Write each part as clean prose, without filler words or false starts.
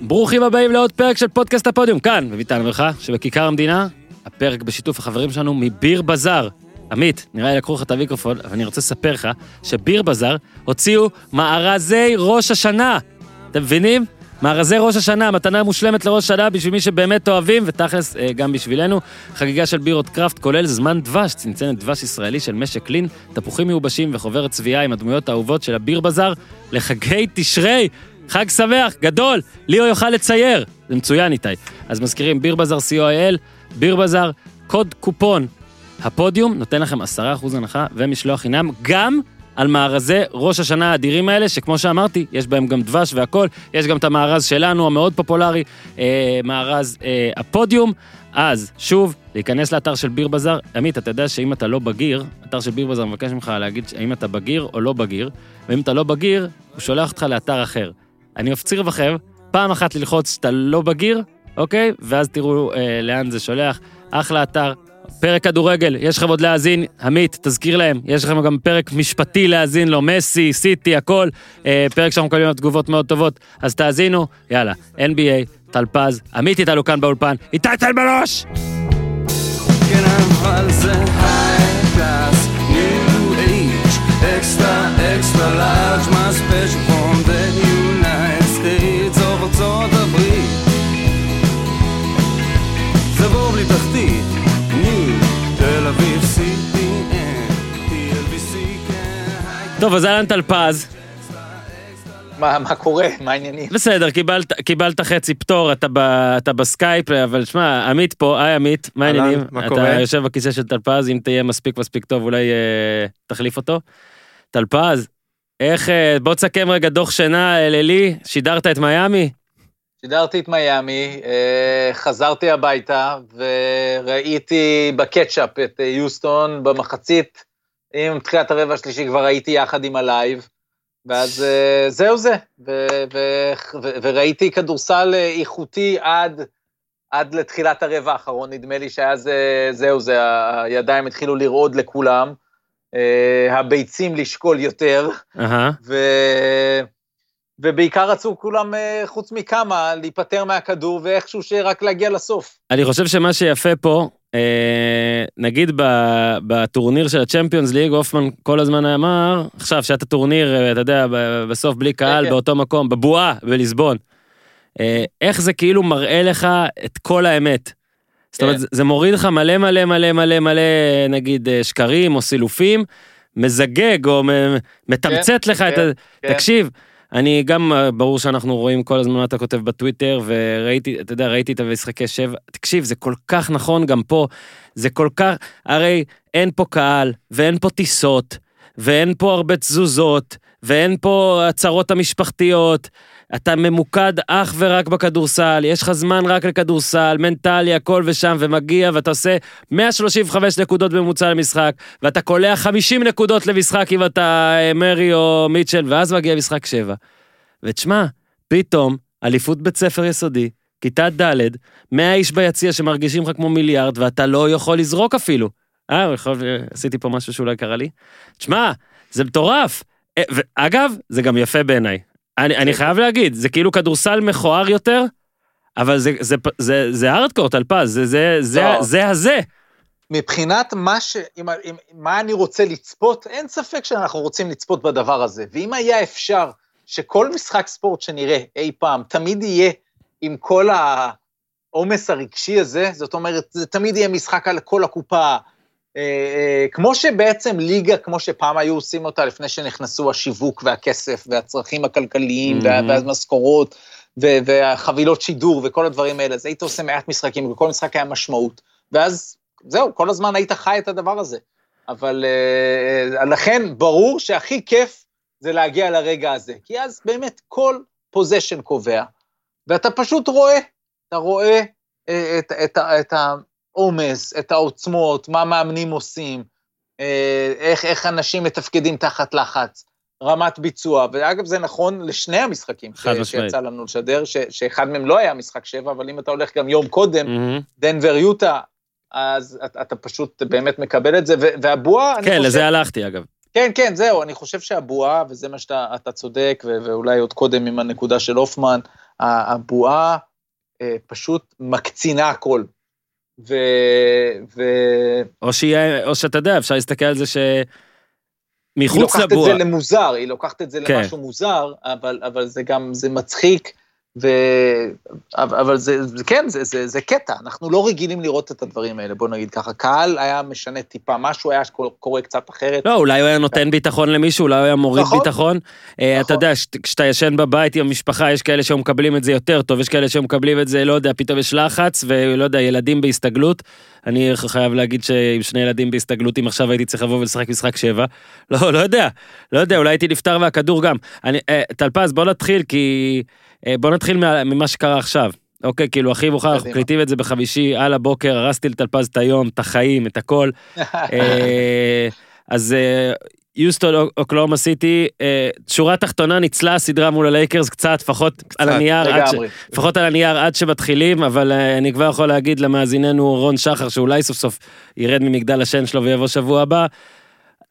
ברוכים הבאים לעוד פרק של פודקאסט הפודיום, כאן, בביתן וברכה, שבכיכר המדינה, הפרק בשיתוף החברים שלנו מביר בזאר. עמית, נראה לי לקחו לך את המיקרופון, אבל אני רוצה לספר לך שביר בזאר הוציאו מארזי ראש השנה. אתם מבינים? מארזי ראש השנה, מתנה מושלמת לראש השנה בשביל מי שבאמת אוהבים, ותכלס גם בשבילנו. חגיגה של בירות קראפט כולל זמן דבש, צנצנת דבש ישראלי של משק לין, תפוחים מיובשים וחוברת צביעה עם הדמויות האהובות של הביר בזאר לחגי תשרי. חג שמח, גדול, ליאו יוכל לצייר. זה מצוין איתי. אז מזכירים, בירבזאר co.il, בירבזאר, קוד קופון. הפודיום נותן לכם 10% הנחה ומשלוח חינם, גם על מארזי ראש השנה האדירים האלה, שכמו שאמרתי, יש בהם גם דבש והכל, יש גם את המארז שלנו, המאוד פופולרי, מארז הפודיום. אז שוב, להיכנס לאתר של בירבזאר. עמית, אתה יודע שאם אתה לא בגיר, אתר של בירבזאר מבקש ממך להגיד האם אתה בגיר או לא בגיר, ואם אתה לא בגיר, הוא שולח אותך לאתר אחר. אני מפציר בכם, פעם אחת ללחוץ שאתה לא בגיר, אוקיי? ואז תראו לאן זה שולח. אחלה אתר, פרק כדורגל, יש לכם עוד להאזין, עמית, תזכיר להם, יש לכם גם פרק משפטי להאזין לו, מסי, סיטי, הכל, פרק שאנחנו מקבלים תגובות מאוד טובות, אז תאזינו, יאללה, NBA, טלפז, עמית איתנו כאן באולפן, איתי תל בראש! כן, אבל זה היי-קלאס, ניו אייג', אקסטרה, אקסטרה לארג', מה ספיישל פרום דה יו צורת הברית זבור בלי תחתית ניו תל אביב CDN TLBC טוב, אז אלן טלפז מה קורה? מה העניינים? בסדר, קיבלת חצי פטור, אתה בסקייפ, אבל שמע, עמית פה, היי עמית, מה העניינים? אתה יושב בכיסא של טלפז, אם תהיה מספיק טוב אולי תחליף אותו. טלפז, איך, בוא תסכם רגע דוח שינה לילי, שידרת את מיאמי? שידרתי את מיאמי, חזרתי הביתה וראיתי בקטשאפ את יוסטון במחצית, עם תחילת הרבע השלישי כבר ראיתי יחד עם הלייב, ואז זהו זה, וראיתי כדורסל איכותי עד לתחילת הרבע האחרון, נדמה לי שהיה זהו זה, הידיים התחילו לרעוד לכולם, הביצים לשקול יותר, ובעיקר רצו כולם חוץ מכמה להיפטר מהכדור, ואיכשהו שרק להגיע לסוף. אני חושב שמה שיפה פה, נגיד בטורניר של הצ'מפיונס ליג, הופמן כל הזמן אמר, עכשיו שאת הטורניר, אתה יודע, בסוף בלי קהל, באותו מקום, בבועה, בליסבון, איך זה כאילו מראה לך את כל האמת? זאת אומרת, זה מוריד לך מלא מלא מלא מלא מלא, נגיד, שקרים או סילופים, מזגג או מתמצת לך את... תקשיב, אני גם, ברור שאנחנו רואים כל הזמן מה אתה כותב בטוויטר, וראיתי, אתה יודע, ראיתי את המשחקי שבע, תקשיב, זה כל כך נכון גם פה, זה כל כך, הרי אין פה קהל, ואין פה טיסות, ואין פה הרבה תזוזות, ואין פה הצרות המשפחתיות, אתה ממוקד אך ורק בכדורסל, יש לך זמן רק לכדורסל, מנטלי, הכל ושם, ומגיע, ואתה עושה 135 נקודות בממוצע למשחק, ואתה קולע 50 נקודות למשחק, אם אתה מארי או מיצ'ל, ואז מגיע משחק 7. ותשמע, פתאום, אליפות בית ספר יסודי, כיתה ד' 100 איש ביציע שמרגישים לך כמו מיליארד, ואתה לא יכול לזרוק אפילו. עשיתי פה משהו שאולי קרה לי. תשמע, זה מטורף. אגב, זה גם יפה בעיניי. אני חייב להגיד, זה כאילו כדורסל מכוער יותר, אבל זה הארדקורט על פז, זה הזה. מבחינת מה אני רוצה לצפות, אין ספק שאנחנו רוצים לצפות בדבר הזה, ואם היה אפשר שכל משחק ספורט שנראה אי פעם, תמיד יהיה עם כל העומס הרגשי הזה, זאת אומרת, זה תמיד יהיה משחק על כל הקופה, כמו שבעצם ליגה, כמו שפעם היו עושים אותה לפני שנכנסו השיווק והכסף והצרכים הכלכליים והמשכורות והחבילות שידור וכל הדברים האלה, אז היית עושה מעט משחקים וכל משחק היה משמעות, ואז זהו, כל הזמן היית חי את הדבר הזה, אבל לכן ברור שהכי כיף זה להגיע לרגע הזה, כי אז באמת כל פוזיישן קובע, ואתה פשוט רואה, אתה רואה את ה... אומס, את העוצמות, מה מאמנים עושים, איך אנשים מתפקדים תחת לחץ, רמת ביצוע, ואגב זה נכון לשני המשחקים שיצא לנו לשדר, שאחד מהם לא היה משחק 7, אבל אם אתה הולך גם יום קודם, דנבר יוטה, אז אתה פשוט באמת מקבל את זה, והבועה... כן, לזה הלכתי אגב. כן, כן, זהו, אני חושב שהבועה, וזה מה שאתה צודק, ואולי עוד קודם עם הנקודה של אופמן, הבועה פשוט מקצינה הכל. או שאתה יודע, אפשר להסתכל על זה שמחוץ לבועה. היא לוקחת את זה למוזר, היא לוקחת את זה למשהו מוזר, אבל זה גם, זה מצחיק, אבל זה, כן, זה קטע, אנחנו לא רגילים לראות את הדברים האלה, בוא נגיד ככה, קהל היה משנה טיפה, משהו היה קורה קצת אחרת. לא, אולי הוא היה נותן ביטחון למישהו, אולי הוא היה מוריד ביטחון, אתה יודע, כשאתה ישן בבית עם המשפחה, יש כאלה שמקבלים את זה יותר טוב, יש כאלה שמקבלים את זה, לא יודע, פתאום יש לחץ, ולא יודע, ילדים בהסתגלות, אני חייב להגיד שעם שני ילדים בהסתגלות, אם עכשיו הייתי צריך לבוא ולשחק משחק 7, לא יודע, אולי הייתי נפטר והכדור גם. טלפז, בוא נתחיל, כי בוא נתחיל ממה שקרה עכשיו. אוקיי, כאילו, הכי מוכר, אנחנו קליטים את זה בחמישי, על הבוקר, הרסתי לטלפז את היום, את החיים, את הכל. אז יוסטון, אוקלאומה סיטי, שורה תחתונה ניצלה הסדרה מול הלייקרס, קצת, פחות על הנייר עד שמתחילים, אבל אני כבר יכול להגיד למאזיננו רון שחר, שאולי סוף סוף ירד ממגדל השן שלו ויבוא שבוע הבא.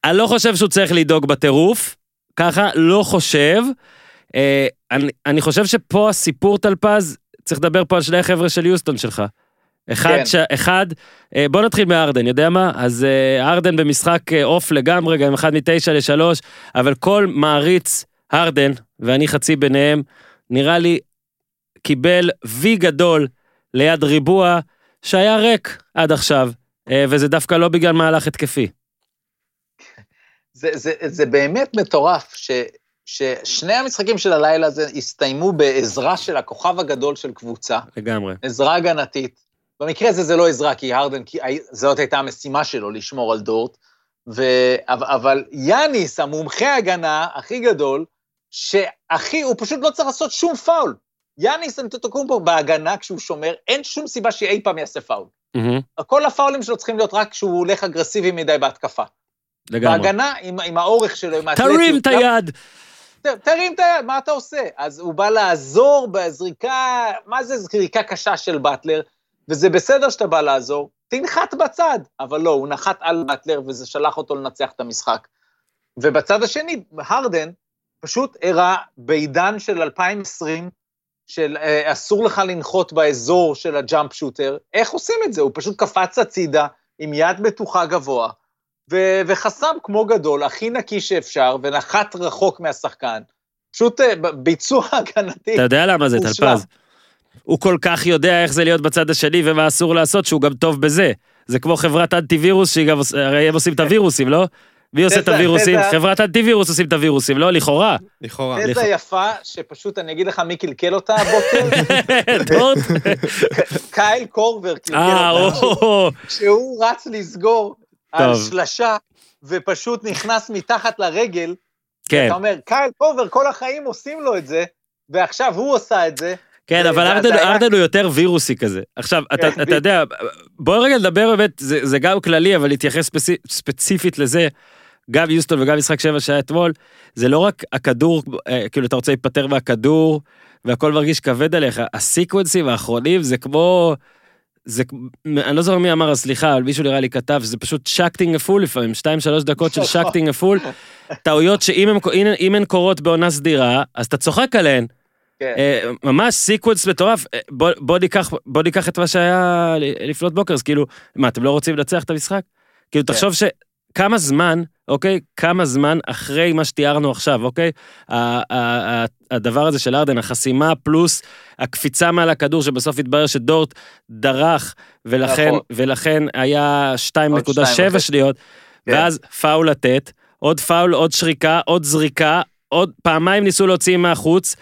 אני לא חושב שהוא צריך לדאוג בטירוף, ככה, לא חושב. אני חושב שפה הסיפור טלפז, צריך לדבר פה על שני חבר'ה של יוסטון שלך. אחד, בוא נתחיל מהארדן, יודע מה? אז הארדן במשחק אוף לגמרי, גם 1-9-3, אבל כל מעריץ הארדן, ואני חצי ביניהם, נראה לי קיבל וי גדול ליד ריבוע, שהיה ריק עד עכשיו, וזה דווקא לא בגלל מהלך התקפי. זה באמת מטורף, ששני המשחקים של הלילה הזה הסתיימו בעזרה של הכוכב הגדול של קבוצה. לגמרי. עזרה הגנתית. במקרה הזה זה לא עזרה, כי הארדן, זאת הייתה המשימה שלו, לשמור על דורט, אבל יאניס, המומחה הגנה הכי גדול, הוא פשוט לא צריך לעשות שום פאול. יאניס אנטטוקומפו בהגנה כשהוא שומר, אין שום סיבה שאי פעם יעשה פאול. כל הפאולים שלו צריכים להיות רק כשהוא הולך אגרסיבי מדי בהתקפה. לגמרי. בהגנה, עם האורך שלו, עם האתלטיות. תרים את היד. תרים את היד, מה אתה עושה? אז הוא בא לעזור בזריקה, מה זה זריקה קשה של באטלר? וזה בסדר שאתה בא לעזור, תנחת בצד, אבל לא, הוא נחת על באטלר, וזה שלח אותו לנצח את המשחק. ובצד השני, הארדן פשוט הראה בעידן של 2020, של אסור לך לנחות באזור של הג'אמפ שוטר, איך עושים את זה? הוא פשוט קפץ הצידה, עם יד בטוחה גבוה, וחסם כמו גדול, הכי נקי שאפשר, ונחת רחוק מהשחקן. פשוט ביצוע הגנתי. אתה יודע למה זה, טלפז? הוא כל כך יודע איך זה להיות בצד השני ומה אסור לעשות, שהוא גם טוב בזה. זה כמו חברת אנטיווירוס, הרי הם עושים את הווירוסים, לא? מי עושה את הווירוסים? חברת אנטיווירוס עושים את הווירוסים, לא? לכאורה. איזה יפה שפשוט אני אגיד לך מי קלקל אותה הבוקר. דורט? קייל קורבר קלקל אותה. שהוא רץ לסגור על שלשה ופשוט נכנס מתחת לרגל. אתה אומר, קייל קורבר כל החיים עושים לו את זה, ועכשיו הוא עושה את זה. כן, אבל ארדן הוא יותר וירוסי כזה. עכשיו, אתה יודע, בואו רגע נדבר באמת, זה גם כללי, אבל להתייחס ספציפית לזה, גם יוסטון וגם משחק 7 שהיה אתמול, זה לא רק הכדור, כאילו אתה רוצה להיפטר מהכדור, והכל מרגיש כבד עליך, הסיקוונסים האחרונים, זה כמו, אני לא זוכר מי אמר, סליחה, אבל מישהו נראה לי כתב, זה פשוט שקטינג אפול לפעמים, 2-3 דקות של שקטינג אפול, טעויות שאם הן קורות בעונה סדירה, אז אתה צוחק עליהן, ממש סיקוונס מטורף, בוא ניקח את מה שהיה לפנות בוקר, אז כאילו, מה, אתם לא רוצים לנצח את המשחק? כאילו, תחשוב שכמה זמן, אוקיי, כמה זמן אחרי מה שתיארנו עכשיו, אוקיי, הדבר הזה של הארדן, החסימה פלוס הקפיצה מעל הכדור, שבסוף התברר שדורט דרך, ולכן היה 2.7 שניות, ואז פאול לתת, עוד פאול, עוד שריקה, עוד זריקה, עוד פעמיים ניסו להוציא מהחוץ,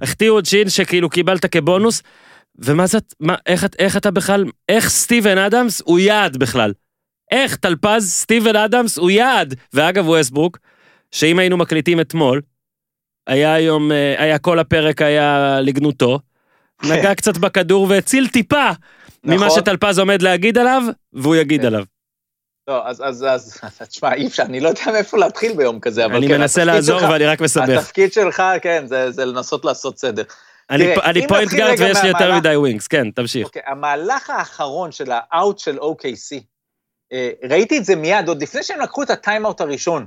החטיאו עוד שין שכאילו קיבלת כבונוס, ומה זה, איך אתה בכלל, איך סטיבן אדמס הוא יעד בכלל? איך טלפז סטיבן אדמס הוא יעד? ואגב ווסטברוק, שאם היינו מקליטים אתמול, היה היום, היה כל הפרק היה לגנותו, נגע קצת בכדור והציל טיפה, ממה שטלפז עומד להגיד עליו, והוא יגיד עליו. לא, אז, תשמע, אי אפשר, אני לא יודע מאיפה להתחיל ביום כזה, אבל אני מנסה לעזור ואני רק מסבך. התפקיד שלך, כן, זה לנסות לעשות סדר. אני פוינט גארד ויש לי יותר מדי ווינגס, כן, תמשיך. המהלך האחרון של האאוט של OKC, ראיתי את זה מיד, עוד לפני שהם לקחו את הטיימאוט הראשון,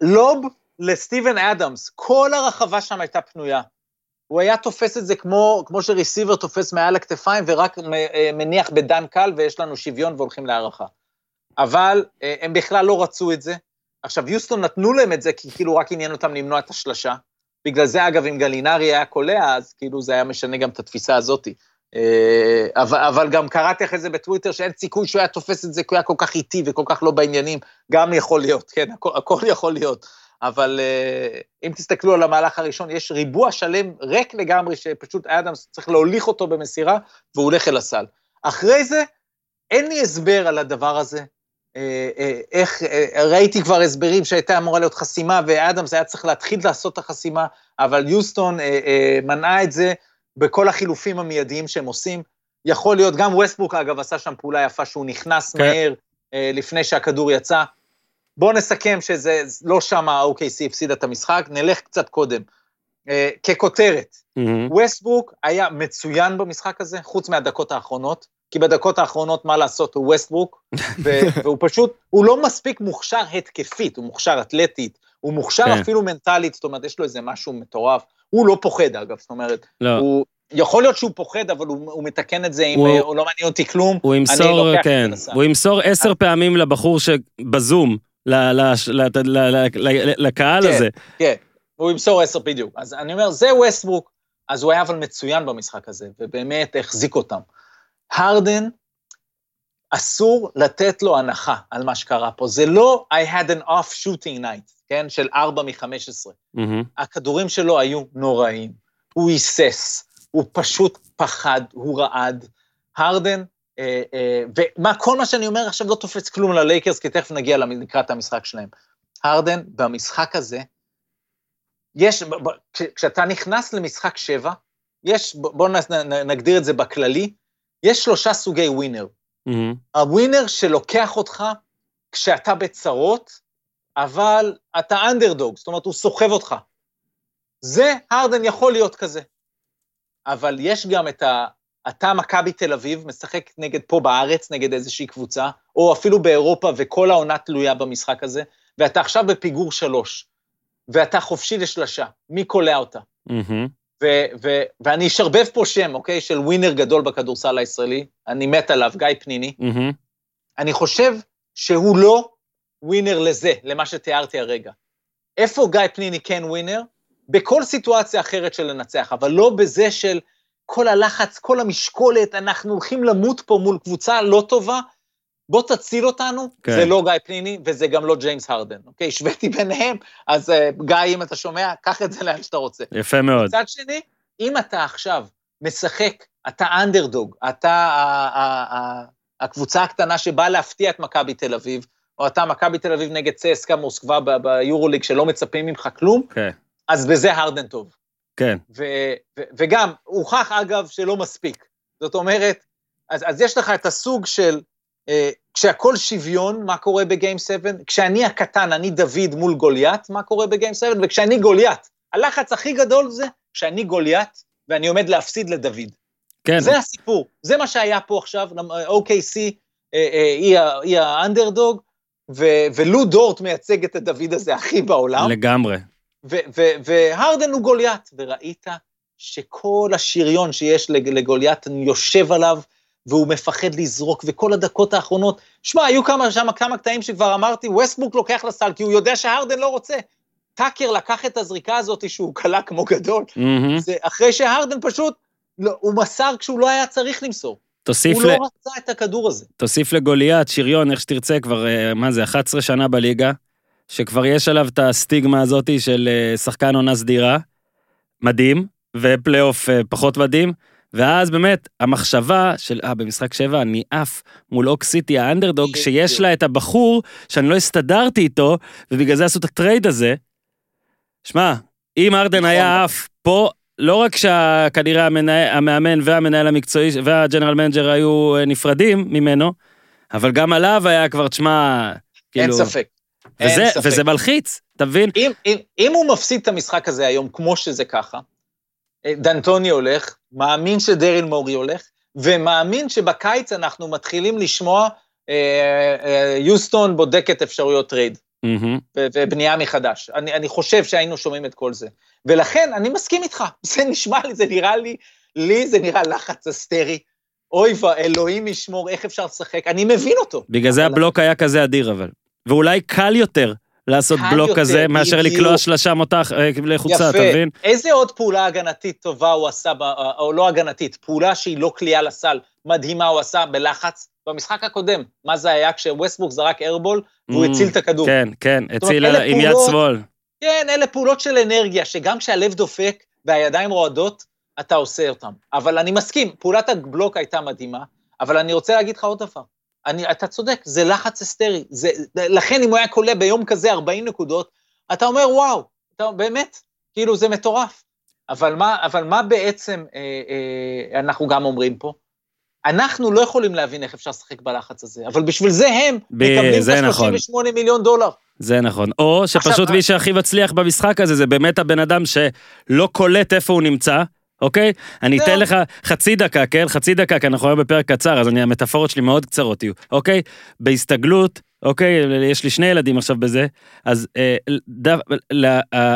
לוב לסטיבן אדמס, כל הרחבה שם הייתה פנויה, הוא היה תופס את זה כמו שריסיבר תופס מעל הכתפיים, ורק מניח בדן קל, ויש לנו שוויון והולכים להערכה. אבל הם בכלל לא רצו את זה. עכשיו, יוסטון נתנו להם את זה, כי כאילו רק עניין אותם למנוע את השלשה. בגלל זה, אגב, אם גלינרי היה קולע, אז כאילו זה היה משנה גם את התפיסה הזאת. אבל גם קראתי אחרי זה בטוויטר, שאין סיכוי שהוא היה תופס את זה, כי הוא היה כל כך איטי וכל כך לא בעניינים, גם יכול להיות, כן, הכל יכול להיות. אבל אם תסתכלו על המהלך הראשון, יש ריבוע שלם רק לגמרי, שפשוט אדמס צריך להוליך אותו במסירה, והוא הולך אל הסל. אחרי זה, אין לי הסבר על הדבר הזה, איך, ראיתי כבר הסברים שהייתה אמורה להיות חסימה, ואדמס היה צריך להתחיל לעשות את החסימה, אבל יוסטון מנעה את זה, בכל החילופים המיידיים שהם עושים, יכול להיות, גם ווסטברוק אגב עשה שם פעולה יפה, שהוא נכנס מהר, לפני שהכדור יצא, בואו נסכם שזה לא שם ה-OKC הפסיד את המשחק, נלך קצת קודם. ככותרת, ווסטברוק היה מצוין במשחק הזה, חוץ מהדקות האחרונות, כי בדקות האחרונות מה לעשות הוא ווסטברוק, והוא פשוט, הוא לא מספיק מוכשר התקפית, הוא מוכשר אתלטית, הוא מוכשר אפילו מנטלית, זאת אומרת, יש לו איזה משהו מטורף, הוא לא פוחד אגב, זאת אומרת, הוא... יכול להיות שהוא פוחד, אבל הוא מתקן את זה, אם לא מעניין אותי כלום, אני לוקח את זה. הוא ימסור 10 פעמים לבחור שבזום, לקהל הזה. כן, הוא ימסור 10 בדיוק. אז אני אומר, זה ווסטברוק, אז הוא היה אבל מצוין במשחק הזה, ובאמת החזיק אותם. הארדן, אסור לתת לו הנחה על מה שקרה פה. זה לא, I had an off shooting night, כן, של 4-15. הכדורים שלו היו נוראים. הוא היסס. הוא פשוט פחד, הוא רעד, הארדן, וכל מה שאני אומר עכשיו לא תופס כלום ללייקרס, כי תכף נגיע לקראת המשחק שלהם. הארדן, במשחק הזה, כשאתה נכנס למשחק 7, בואו נגדיר את זה בכללי, יש 3 סוגי ווינר. הווינר שלוקח אותך כשאתה בצרות, אבל אתה אנדרדוג, זאת אומרת, הוא סוחב אותך. זה, הארדן יכול להיות כזה. אבל יש גם את אתה מכבי תל אביב, משחק נגד פה בארץ, נגד איזושהי קבוצה, או אפילו באירופה, וכל העונה תלויה במשחק הזה, ואתה עכשיו בפיגור 3, ואתה חופשי לשלשה, מי קולע אותה? ואני אשרבב פה שם, אוקיי, של ווינר גדול בכדורסל הישראלי, אני מת עליו, גיא פניני, אני חושב שהוא לא ווינר לזה, למה שתיארתי הרגע. איפה גיא פניני כן ווינר? בכל סיטואציה אחרת של לנצח, אבל לא בזה של כל הלחץ, כל המשקולת, אנחנו הולכים למות פה מול קבוצה לא טובה, בוא תציל אותנו, זה לא גיא פניני, וזה גם לא ג'יימס הארדן, אוקיי? שוויתי ביניהם, אז גיא, אם אתה שומע, קח את זה לאן שאתה רוצה. יפה מאוד. מצד שני, אם אתה עכשיו משחק, אתה אנדרדוג, אתה הקבוצה הקטנה שבאה להפתיע את מכבי תל אביב, או אתה מכבי תל אביב נגד צסקה מוסקבה ביורוליג, שלא מצפים ממך כלום, אז בזה הארדן טוב. כן. וגם, הוכח אגב שלא מספיק. זאת אומרת, אז יש לך את הסוג של, כשהכל שוויון, מה קורה בגיים 7, כשאני הקטן, אני דוד מול גוליית, מה קורה בגיים 7, וכשאני גוליית, הלחץ הכי גדול זה, כשאני גוליית, ואני עומד להפסיד לדוד. כן. זה הסיפור, זה מה שהיה פה עכשיו, OKC היא האנדרדוג, ולו דורט מייצג את הדוד הזה הכי בעולם. לגמרי. והארדן הוא גוליית, וראית שכל השריון שיש לגוליית יושב עליו, והוא מפחד לזרוק, וכל הדקות האחרונות, שמע, היו כמה קטעים שכבר אמרתי, ווסטברוק לוקח לסל, כי הוא יודע שהארדן לא רוצה, טאקר לקח את הזריקה הזאת, שהוא קלה כמו גדול, זה אחרי שהארדן פשוט, הוא מסר כשהוא לא היה צריך למסור, הוא לא רצה את הכדור הזה. תוסיף לגוליית, שריון, איך שתרצה כבר, מה זה, 11 שנה בליגה, שכבר יש עליו את הסטיגמה הזאת של שחקן עונה סדירה, מדהים, ופלייאוף פחות מדהים, ואז באמת המחשבה של, במשחק 7 אני אף מול אוקסיטי האנדרדוג, שיש לה את הבחור שאני לא הסתדרתי איתו, ובגלל זה עשו את הטרייד הזה, שמע, אם הארדן היה אף פה, לא רק שכנראה המאמן והמנהל המקצועי והג'נרל מנג'ר היו נפרדים ממנו, אבל גם עליו היה כבר, שמע, אין ספק. וזה מלחיץ, תבין? אם הוא מפסיד את המשחק הזה היום, כמו שזה ככה, דנטוני הולך, מאמין שדריל מורי הולך, ומאמין שבקיץ אנחנו מתחילים לשמוע יוסטון בודקת אפשרויות טרייד, ובנייה מחדש. אני חושב שהיינו שומעים את כל זה. ולכן, אני מסכים איתך, זה נשמע לי, זה נראה לי, זה נראה לחץ אסטרי, אוי ואלוהים ישמור, איך אפשר לשחק, אני מבין אותו. בגלל זה הבלוק היה כזה אדיר, אבל. ואולי קל יותר לעשות בלוק כזה, מאשר לקלוע שלשה מותח לחוצה, אתה מבין? איזה עוד פעולה הגנתית טובה הוא עשה, או לא הגנתית, פעולה שהיא לא קליעה לסל, מדהימה הוא עשה בלחץ, במשחק הקודם, מה זה היה כשווסטברוק זרק איירבול, והוא הציל את הכדור. כן, כן, הציל עם יד שמאל. כן, אלה פעולות של אנרגיה, שגם כשהלב דופק והידיים רועדות, אתה עושה אותם. אבל אני מסכים, פעולת הבלוק הייתה מדהימה, אבל אני רוצה להגיד לך עוד דבר. אתה צודק, זה לחץ אסטרי, לכן אם הוא היה קולה ביום כזה 40 נקודות, אתה אומר וואו, אתה, באמת, כאילו זה מטורף. אבל מה בעצם אנחנו גם אומרים פה? אנחנו לא יכולים להבין איך אפשר לשחק בלחץ הזה, אבל בשביל זה הם מקבלים ב-38 מיליון דולר. זה נכון, או שפשוט מי שהכי מצליח במשחק הזה, זה באמת הבן אדם שלא קולט איפה הוא נמצא, אוקיי? אני אתן לך חצי דקה, כן? חצי דקה, כי אנחנו היום בפרק קצר, אז המטאפורות שלי מאוד קצרות יהיו, אוקיי? בהסתגלות, אוקיי? יש לי שני ילדים עכשיו בזה, אז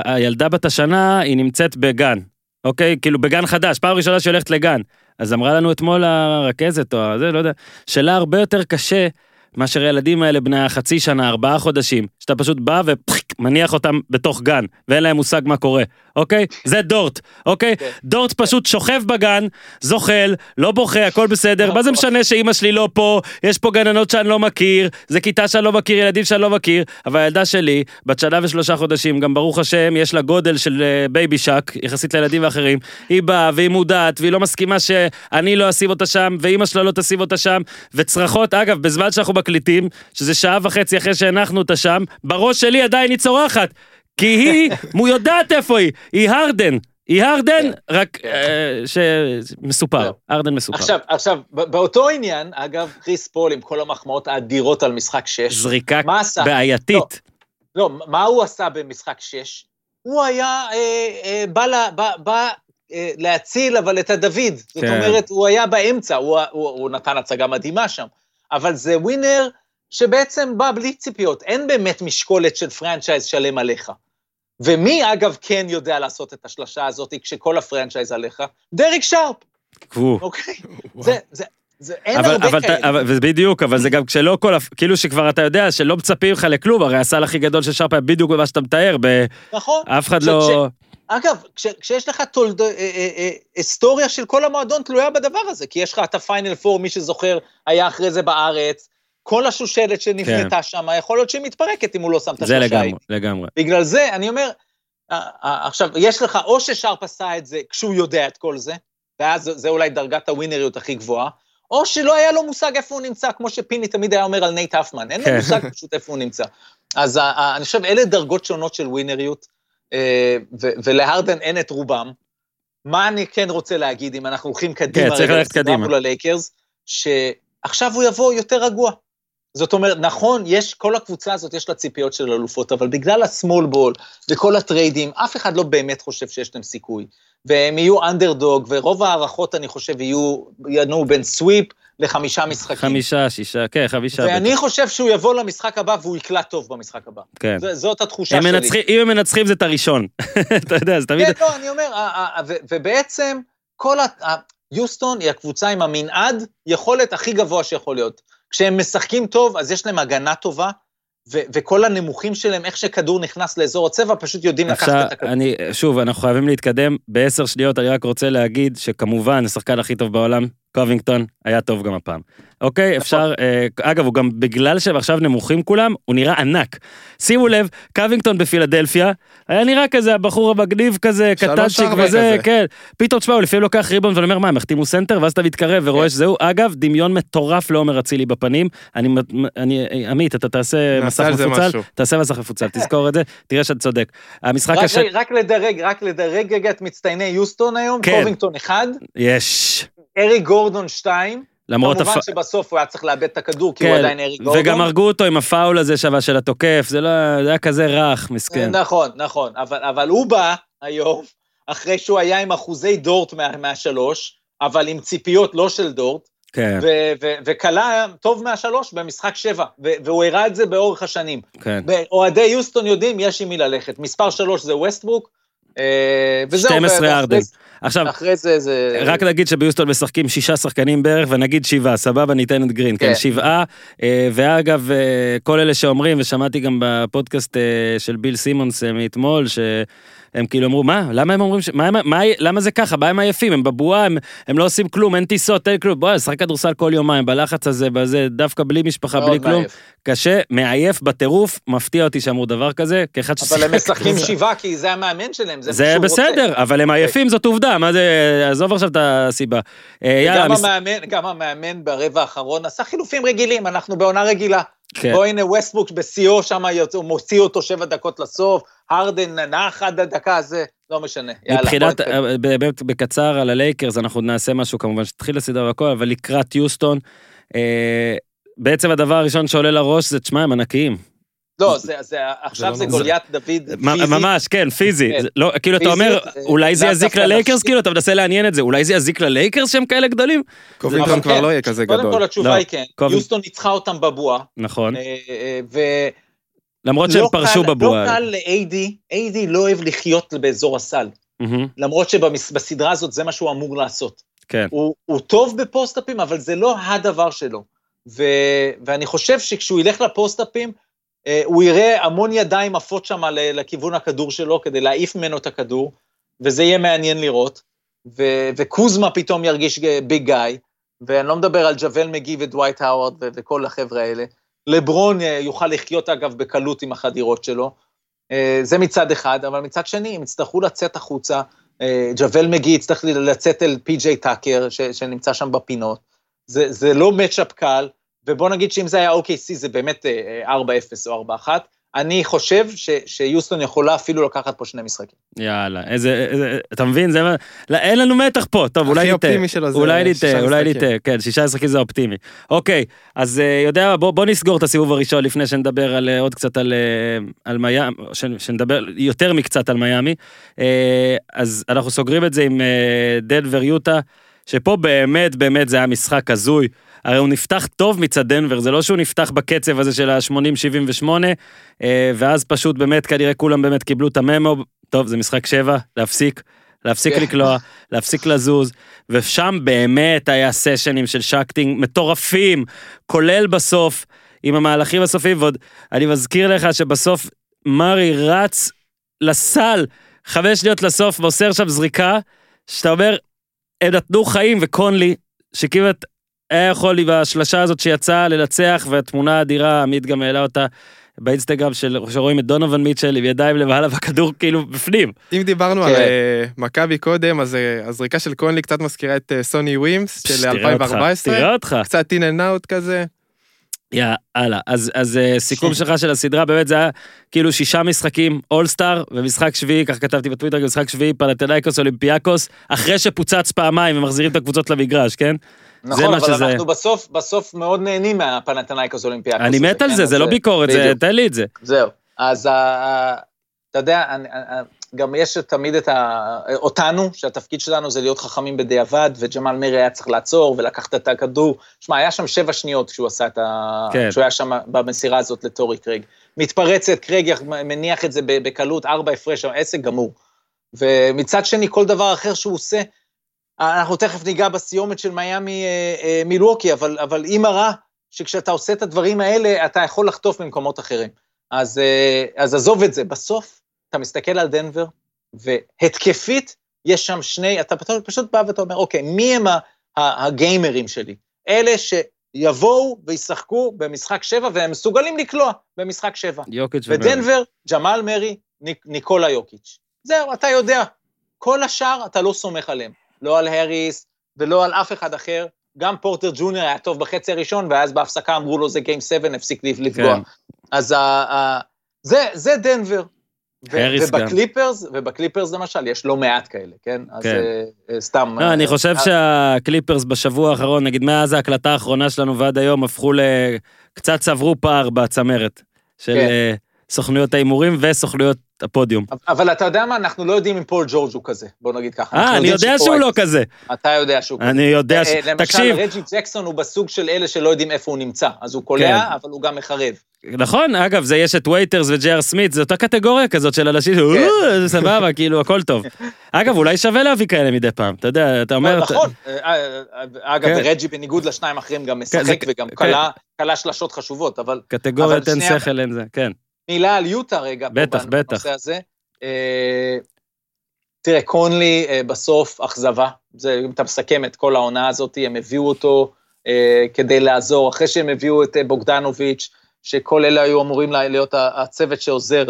הילדה בת השנה, היא נמצאת בגן, אוקיי? כאילו בגן חדש, פעם ראשונה שהיא הולכת לגן, אז אמרה לנו אתמול הרכזת, או זה, לא יודע, שאלה הרבה יותר קשה, מאשר הילדים האלה בני חצי שנה, 4 חודשים, שאתה פשוט בא ומניח אותם בתוך גן, ואין להם מושג מה קורה, אוקיי? זה דורט, אוקיי? דורט פשוט שוכב בגן, זוחל, לא בוכה, הכל בסדר, מה זה משנה שאמא שלי לא פה, יש פה גננות שאני לא מכיר, זה כיתה שאני לא מכיר, ילדים שאני לא מכיר, אבל הילדה שלי, בת שנה ו3 חודשים, גם ברוך השם, יש לה גודל של בייבי שק, יחסית לילדים ואחרים, היא באה והיא מודעת, והיא לא מסכימה שאני לא אשיב אותה שם, ואמא שלה לא תשיב אותה שם, וצרחות, אגב, בזמן שאנחנו מקליטים, שזה 1.5 שעה אחרי שהנחנו אותה שם, בראש שלי עדיין היא צורחת, כי היא, הוא יודעת איפה היא, היא הארדן, רק שמסופר, הארדן מסופר. עכשיו, באותו עניין, אגב, קריס פול עם כל המחמאות האדירות על משחק 6, זריקה בעייתית. לא, מה הוא עשה במשחק 6? הוא היה, בא להציל, אבל את הדוד, זאת אומרת, הוא היה באמצע, הוא נתן הצגה מדהימה שם, אבל זה ווינר שבעצם בא בלי ציפיות, אין באמת משקולת של פרנצ'ייז שלם עליך. ומי אגב כן יודע לעשות את השלשה הזאת כשכל הפרנצ'ייז עליך? דריק שרפ. אוקיי? זה אין הרבה כאלה. בדיוק, אבל זה גם כשלא כל, כאילו שכבר אתה יודע שלא מצפים לך לכלום, הרי הסל הכי גדול של שרפ היה בדיוק במה שאתה מתאר. נכון. אף אחד לא... אגב, כשיש לך היסטוריה של כל המועדון תלויה בדבר הזה, כי יש לך את הפיינל פור, מי שזוכר, היה אחרי זה בארץ, כל השושלת שנפנתה שם, יכול להיות שהיא מתפרקת אם הוא לא שם את השושלת. זה לגמרי, לגמרי. בגלל זה, אני אומר, עכשיו, יש לך או ששרפ עשה את זה, כשהוא יודע את כל זה, ואז זה אולי דרגת הווינריות הכי גבוהה, או שלא היה לו מושג איפה הוא נמצא, כמו שפיני תמיד היה אומר על נייט הפמן, אין לו מושג פשוט איפה הוא נמצא. אז אני חושב, אלה דרגות שונות של ווינריות. ולהרדן אין את רובם. מה אני כן רוצה להגיד, אם אנחנו הולכים קדימה, צריך ללכת קדימה, שעכשיו הוא יבוא יותר רגוע. זאת אומרת, נכון, יש, כל הקבוצה הזאת יש לה ציפיות של אלופות, אבל בגלל הסמול בול, וכל הטריידים, אף אחד לא באמת חושב שיש להם סיכוי, והם יהיו אנדרדוג, ורוב הערכות אני חושב יהיו, ינו בין סוויפ ל5 משחקים. 5, 6, כן, 5. ואני חושב שהוא יבוא למשחק הבא, והוא יקלע טוב במשחק הבא. כן. זאת התחושה שלי. אם הם מנצחים זה את הראשון. אתה יודע, זה תמיד... כן, לא, אני אומר, ובעצם, כל יוסטון היא הקבוצה עם המנעד, יכולת הכי גבוה שיכול להיות. כשהם משחקים טוב, אז יש להם הגנה טובה, וכל הנמוכים שלהם, איך שכדור נכנס לאזור הצבע, פשוט יודעים לקחת את הכדור. שוב, אנחנו חייבים להתקדם. ב10 שניות, אני רק רוצה להגיד שכמובן, השחקן הכי טוב בעולם, קובינגטון, היה טוב גם הפעם. אוקיי, אפשר, אגב, הוא גם בגלל שעכשיו נמוכים כולם, הוא נראה ענק. שימו לב, קובינגטון בפילדלפיה, היה נראה כזה, הבחור המגניב כזה, קטנצ'יק וזה, כן. פתאום תשמע, הוא לפעמים לוקח ריבון ואומר, מה, מחתימו סנטר, ואז אתה מתקרב ורואה שזהו. אגב, דמיון מטורף לעומר אצילי בפנים. עמית, אתה תעשה מסך מפוצל, תזכור את זה, תראה שאתה צודק. רק לדרג רגע את מצטייני יוסטון היום, קובינגטון 1. יש. ארי גורדון 2, כמובן שבסוף הוא היה צריך לאבד את הכדור, כי הוא עדיין ארי גורדון. וגם הרגו אותו עם הפאול הזה שווה של התוקף, זה היה כזה רך, מסכן. נכון, אבל הוא בא היום, אחרי שהוא היה עם אחוזי דורט מה3, אבל עם ציפיות לא של דורט, כן. וקלה טוב מהשלוש במשחק 7, והוא הראה את זה באורך השנים. כן. אוהדי יוסטון יודעים, יש עם מי ללכת. מספר 3 זה ווסטברוק, 12 הארדן. עכשיו, רק נגיד שביוסטון משחקים 6 שחקנים בערך, ונגיד 7, סבבה, ניתן את גרין, כן, 7, ואגב, כל אלה שאומרים, ושמעתי גם בפודקאסט של ביל סימונס מאתמול, שהם כאילו אמרו, מה? למה הם אומרים, למה זה ככה? בהם עייפים, הם בבועה, הם לא עושים כלום, אין טיסות, אין כלום, בואי, שחק כדורסל כל יומיים, בלחץ הזה, בזה, דווקא בלי משפחה, בלי כלום, קשה, מעייף בטירוף, מפתיע אותי שאמרו דבר כזה, כאחד ששיחק. אבל הם משחקים 7, כי זה המאמן שלהם, זה בסדר, אבל הם עייפים, זאת עובדה, מה זה, עזוב עכשיו את הסיבה. גם המאמן ברבע האחרון עשה חילופים רגילים, אנחנו בעונה רגילה. בוא הנה ווסטברוק בסיאו, שם הוא מוציא אותו 7 דקות לסוף, הארדן נח עד הדקה הזה, לא משנה. מבחינת, בקצר על הלייקרס, אנחנו נעשה משהו כמובן, שתתחיל לסדר והכל, אבל לקראת יוסטון, בעצם הדבר הראשון שעולה לראש, זה תשמע, הם ענקיים. לא, עכשיו זה גוליית דוד פיזי. ממש, כן, פיזי. כאילו אתה אומר, אולי זה יזיק ללייקרס, כאילו אתה מנסה לעניין את זה, אולי זה יזיק ללייקרס שהם כאלה גדולים? קובינגטון כבר לא יהיה כזה גדול. קודם כל התשובה היא כן, יוסטון ניצחה אותם בבועה. נכון. למרות שהם פרשו בבועה. לא קל לאיידי, איידי לא אוהב לחיות באזור הסל. למרות שבסדרה הזאת זה מה שהוא אמור לעשות. כן. הוא טוב בפוסט-אפים, אבל זה לא הדבר שלו. ואני חושב שכשהוא ילך לפוסט-אפים הוא יראה המון ידיים עפות שם לכיוון הכדור שלו, כדי להעיף ממנו את הכדור, וזה יהיה מעניין לראות, וקוזמה פתאום ירגיש ביג גאי, ואני לא מדבר על ג'וול מגי ודווייט האוורד, וכל החבר'ה האלה, לברון יוכל לחיות אגב בקלות עם החדירות שלו, זה מצד אחד, אבל מצד שני, הם יצטרכו לצאת החוצה, ג'וול מגי יצטרך לצאת אל פי.ג'יי טאקר, שנמצא שם בפינות, זה לא מצ'אפ קל, ובוא נגיד שאם זה היה OKC, זה באמת 4-0 או 4-1, אני חושב שיוסטון יכולה אפילו לקחת פה 2 משחקים. יאללה, אתה מבין? אין לנו מתח פה, טוב, אולי ניתה. אולי ניתה, כן, 6 משחקים זה אופטימי. אוקיי, אז יודע, בוא נסגור את הסיבוב הראשון, לפני שנדבר עוד קצת על מיאמי, שנדבר יותר מקצת על מיאמי, אז אנחנו סוגרים את זה עם דנבר יוטה, שפה באמת, באמת זה היה משחק הזוי, הרי הוא נפתח טוב מצד דנבר, זה לא שהוא נפתח בקצב הזה של ה-80-78, ואז פשוט באמת כנראה כולם באמת קיבלו את הממו, טוב, זה משחק 7, להפסיק לקלוע, להפסיק לזוז, ושם באמת היה סשנים של שקטינג מטורפים, כולל בסוף, עם המהלכים הסופיים, ועוד אני מזכיר לך שבסוף מארי רץ לסל, 5 שניות לסוף, ועושה שם זריקה, שאתה אומר, הם נתנו חיים, וקונלי, שכמעט היה יכול לי בשלשה הזאת שיצאה לנצח, והתמונה האדירה, עמית גם העלה אותה באינסטגרם, שרואים את דונובן מיצ'ל עם ידיים למעלה והכדור כאילו בפנים. אם דיברנו על מכבי קודם, אז הזריקה של קונלי קצת מזכירה את סוני ווימס של 2014. תראה אותך. קצת אין אין אאוט כזה. יאללה, אז סיכום שלך של הסדרה, באמת זה היה כאילו 6 משחקים, אולסטאר, ומשחק שביעי, כך כתבתי בטוויטר, משחק שביעי, פלטנייקוס, אולימפיאקוס, אחרי שפוצץ פעמיים, ומחזירים את הקבוצות למגרש, כן? נכון, אבל אנחנו בסוף מאוד נהנים מהפנתנייקוס אולימפיאקוס. אני מת על זה, זה לא ביקורת, תן לי את זה. זהו, אז אתה יודע, גם יש תמיד אותנו, שהתפקיד שלנו זה להיות חכמים בדיעבד, וג'מל מארי היה צריך לעצור ולקחת את הכדור. שמע, היה שם 7 שניות כשהוא עשה כשהוא היה שם במסירה הזאת לטורי קרג. מתפרצת, קרג מניח את זה בקלות, 4 הפרש, עסק גמור. ומצד שני, כל דבר אחר שהוא עושה, אנחנו תכף ניגע בסיומת של מיאמי מילווקי, אבל היא מראה שכשאתה עושה את הדברים האלה, אתה יכול לחטוף ממקומות אחרים. אז עזוב את זה. בסוף, אתה מסתכל על דנבר, והתקפית, יש שם אתה פשוט בא ואתה אומר, אוקיי, מי הם הגיימרים שלי? אלה שיבואו וישחקו במשחק 7, והם מסוגלים לקלוע במשחק 7. יוקיץ' ודנבר, ג'מל מארי, ניקולה יוקיץ'. זהו, אתה יודע. כל השאר אתה לא סומך עליהם. לא על הריס, ולא על אף אחד אחר, גם פורטר ג'וניור היה טוב בחצי הראשון, ואז בהפסקה אמרו לו, זה גיים 7, הפסיק לפגוע. אז זה דנבר, ובקליפרס למשל, יש לא מעט כאלה, כן? אז סתם. אני חושב שהקליפרס בשבוע האחרון, נגיד מאז ההקלטה האחרונה שלנו ועד היום, הפכו קצת צברו פער בצמרת, של סוכנויות האימורים וסוכנויות הפודיום. אבל אתה יודע מה? אנחנו לא יודעים אם פול ג'ורג' הוא כזה, בוא נגיד ככה. אני יודע שהוא לא כזה. אתה יודע שהוא כזה. אני יודע, תקשיב. למשל, רג'י ג'קסון הוא בסוג של אלה שלא יודעים איפה הוא נמצא, אז הוא קולע, אבל הוא גם מחרב. נכון, אגב, זה יש את וייטרס וג'ר סמית, זו אותה קטגוריה כזאת של אנשים, זה סבבה, כאילו, הכל טוב. אגב, אולי שווה להביא כאלה מדי פעם, אתה יודע, אתה אומר... נכון, אגב, רג'י בניגוד לשניים אחרים גם משחק וגם קלה שלשות חשובות, אבל... קטגוריה תן שכל, אין זה, כן. מילה על יוטה רגע, בטח, בטח. תראה, קונלי בסוף אכזבה, אתה מסכם את כל העונה הזאת, הם הביאו אותו כדי לעזור, אחרי שהם הביאו את בוגדנוביץ', שכל אלה היו אמורים להיות הצוות שעוזר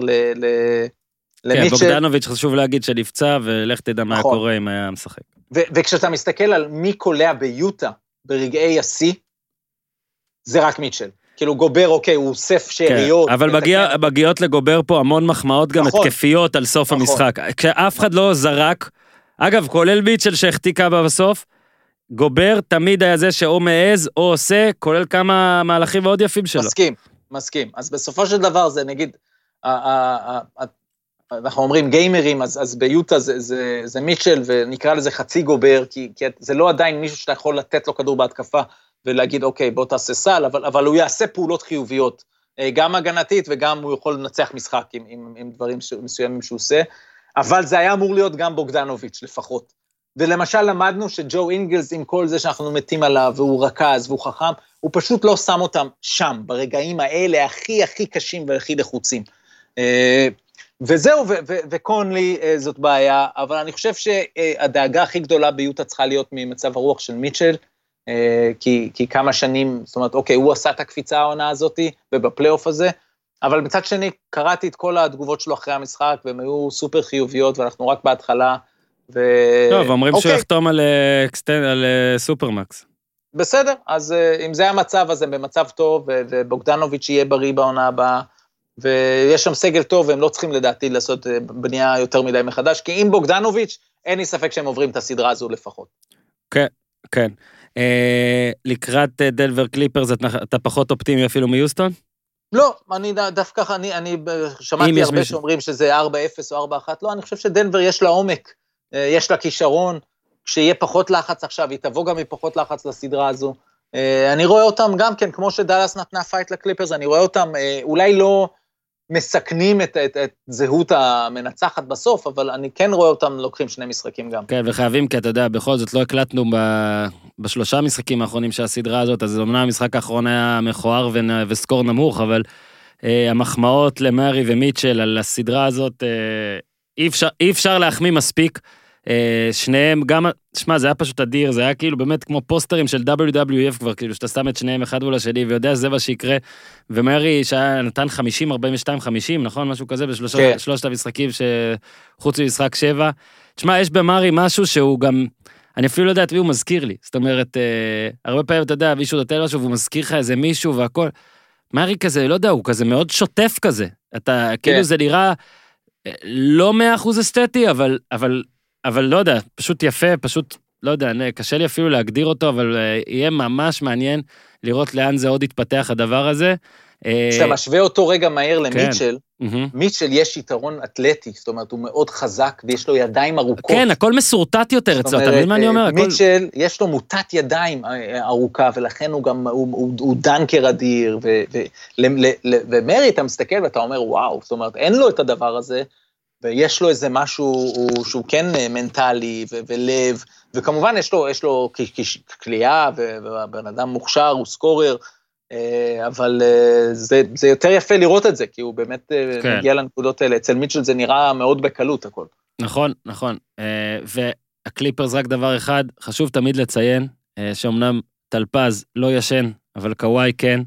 למיצ'ל. כן, בוגדנוביץ' חשוב להגיד שנפצע, ולך תדע מה קורה אם היה משחק. וכשאתה מסתכל על מי קולע ביוטה ברגעי השיא, זה רק מיצ'ל. כאילו גובר, אוקיי, הוא אוסף שאריות. כן, אבל מגיעות לגובר פה המון מחמאות, גם התקפיות על סוף המשחק. כשאף אחד לא זרק, אגב, כולל מיצ'ל שהחתיקה בסוף, גובר תמיד היה זה שאו מעז או עושה, כולל כמה מהלכים מאוד יפים שלו. מסכים. אז בסופו של דבר זה, נגיד, אנחנו אומרים גיימרים, אז ביוטה זה מיצ'ל, ונקרא לזה חצי גובר, כי זה לא עדיין מישהו שאתה יכול לתת לו כדור בהתקפה, ולהגיד, אוקיי, בוא תעשה סל, אבל הוא יעשה פעולות חיוביות, גם הגנתית, וגם הוא יכול לנצח משחק עם דברים מסוימים שהוא עושה, אבל זה היה אמור להיות גם בוגדנוביץ' לפחות. ולמשל למדנו שג'ו אינגלס, עם כל זה שאנחנו מתים עליו, והוא רכז והוא חכם, הוא פשוט לא שם אותם שם, ברגעים האלה הכי הכי קשים והכי לחוצים. וזהו, וקונלי זאת בעיה, אבל אני חושב שהדאגה הכי גדולה ביוטה צריכה להיות ממצב הרוח של מיצ'ל, כי כמה שנים, זאת אומרת, אוקיי, הוא עשה את הקפיצה העונה הזאת, ובפלייאוף הזה, אבל מצד שני, קראתי את כל התגובות שלו אחרי המשחק, והן היו סופר חיוביות, ואנחנו רק בהתחלה, טוב, אומרים שהוא יחתום על סופרמקס. בסדר, אז אם זה המצב, אז הם במצב טוב, ובוגדנוביץ' יהיה בריא בעונה הבאה, ויש שם סגל טוב, והם לא צריכים לדעתי לעשות בנייה יותר מדי מחדש, כי עם בוגדנוביץ' אין לי ספק שהם עוברים את הסדרה הזו לפחות. כן. לקראת דלבר קליפרס, אתה פחות אופטימי אפילו מיוסטון? לא, אני דווקא ככה, אני שמעתי הרבה שאומרים שזה 4-0 או 4-1, לא, אני חושב שדלבר יש לה עומק, יש לה כישרון, כשיהיה פחות לחץ עכשיו, היא תבוא גם מפחות לחץ לסדרה הזו, אני רואה אותם גם כן, כמו שדלס נתנה פייט לקליפרס, אני רואה אותם, אולי לא מסכנים את זהות המנצחת בסוף, אבל אני כן רואה אותם לוקחים שני משחקים גם. כן, וחייבים, כי אתה יודע, בכל זאת לא הקלטנו בשלושה משחקים האחרונים של הסדרה הזאת, אז אמנם המשחק האחרון היה מכוער וסקור נמוך, אבל המחמאות למארי ומיצ'ל על הסדרה הזאת, אי אפשר להחמיא מספיק, שניהם גם, שמה, זה היה פשוט אדיר, זה היה כאילו באמת כמו פוסטרים של WWF כבר, כאילו שאתה שם את שניהם אחד מול השני, ויודע זה מה שיקרה, ומארי שהיה נתן 50, 42, 50, נכון? משהו כזה, בשלושת המשחקים שחוץ ממשחק 7, שמה, יש במארי משהו שהוא גם, אני אפילו לא יודעת מי הוא מזכיר לי, זאת אומרת, הרבה פעמים אתה יודע, מישהו נותן משהו, והוא מזכיר לך איזה מישהו והכל, מארי כזה, לא יודע, הוא כזה מאוד שוטף כזה, אתה, כאילו זה נראה, לא 100% אסתטי, אבל לא יודע, פשוט יפה, פשוט, לא יודע, קשה לי אפילו להגדיר אותו, אבל יהיה ממש מעניין לראות לאן זה עוד יתפתח הדבר הזה. כשאתה משווה אותו רגע מהר למיצ'ל, מיצ'ל יש יתרון אתלטי, זאת אומרת, הוא מאוד חזק, ויש לו ידיים ארוכות. כן, הכל מסורטט יותר, אתה מבין מה אני אומר? מיצ'ל, יש לו מוטת ידיים ארוכה, ולכן הוא גם, הוא דנקר אדיר, ומרי, אתה מסתכל ואתה אומר, וואו, זאת אומרת, אין לו את הדבר הזה, ויש לו איזה משהו שהוא כן מנטלי ולב, וכמובן יש לו כלייה, ובן אדם מוכשר, הוא סקורר, אבל זה יותר יפה לראות את זה, כי הוא באמת מגיע לנקודות האלה. אצל מיצ'ל זה נראה מאוד בקלות הכל. נכון. והקליפרס רק דבר אחד, חשוב תמיד לציין, שאומנם טלפז לא ישן, אבל קוואי כן,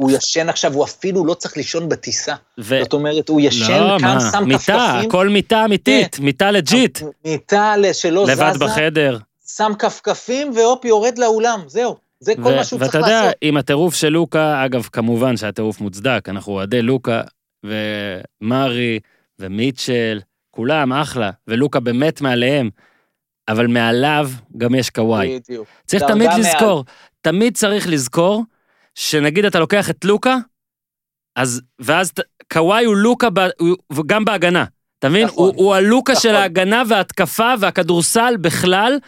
הוא ישן עכשיו, הוא אפילו לא צריך לישון בטיסה, זאת אומרת, הוא ישן כאן, שם כפכפים, כל מיטה אמיתית, מיטה לג'יט, מיטה שלא זזה, לבד בחדר, שם כפכפים, ואופ יורד לאולם, זהו, זה כל מה שהוא צריך לעשות. ואתה יודע, עם הטירוף של לוקה, אגב, כמובן שהטירוף מוצדק, אנחנו עדי לוקה, ומרי, ומיצ'ל, כולם אחלה, ולוקה באמת מעליהם, אבל מעליו גם יש קוואי. צריך תמיד לזכור, שנגיד אתה לוקח את לוקה, ואז קוואי הוא לוקה גם בהגנה, אתה מבין? הוא הלוקה של ההגנה וההתקפה והכדורסל בכלל,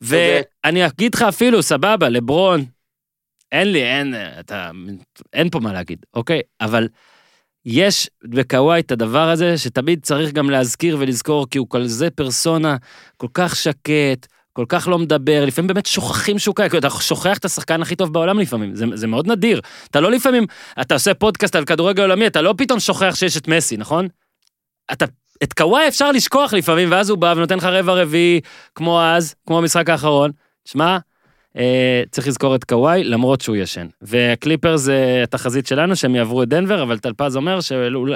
ואני אגיד לך אפילו, סבבה, לברון, אין פה מה להגיד, אוקיי? אבל יש בקוואי את הדבר הזה, שתמיד צריך גם להזכיר ולזכור, כי הוא כזה פרסונה, כל כך שקט, כל כך לא מדבר, לפעמים באמת שוכחים שהוא קיים, אתה שוכח את השחקן הכי טוב בעולם לפעמים, זה מאוד נדיר, אתה לא לפעמים, אתה עושה פודקאסט על כדורגל עולמי, אתה לא פתאום שוכח שיש את מסי, נכון? את קוואי אפשר לשכוח לפעמים, ואז הוא בא ונותן לך רבע רביעי, כמו אז, כמו המשחק האחרון, שמע, צריך לזכור את קוואי, למרות שהוא ישן, והקליפר זה התחזית שלנו, שהם יעברו את דנבר, אבל טלפז אומר שלא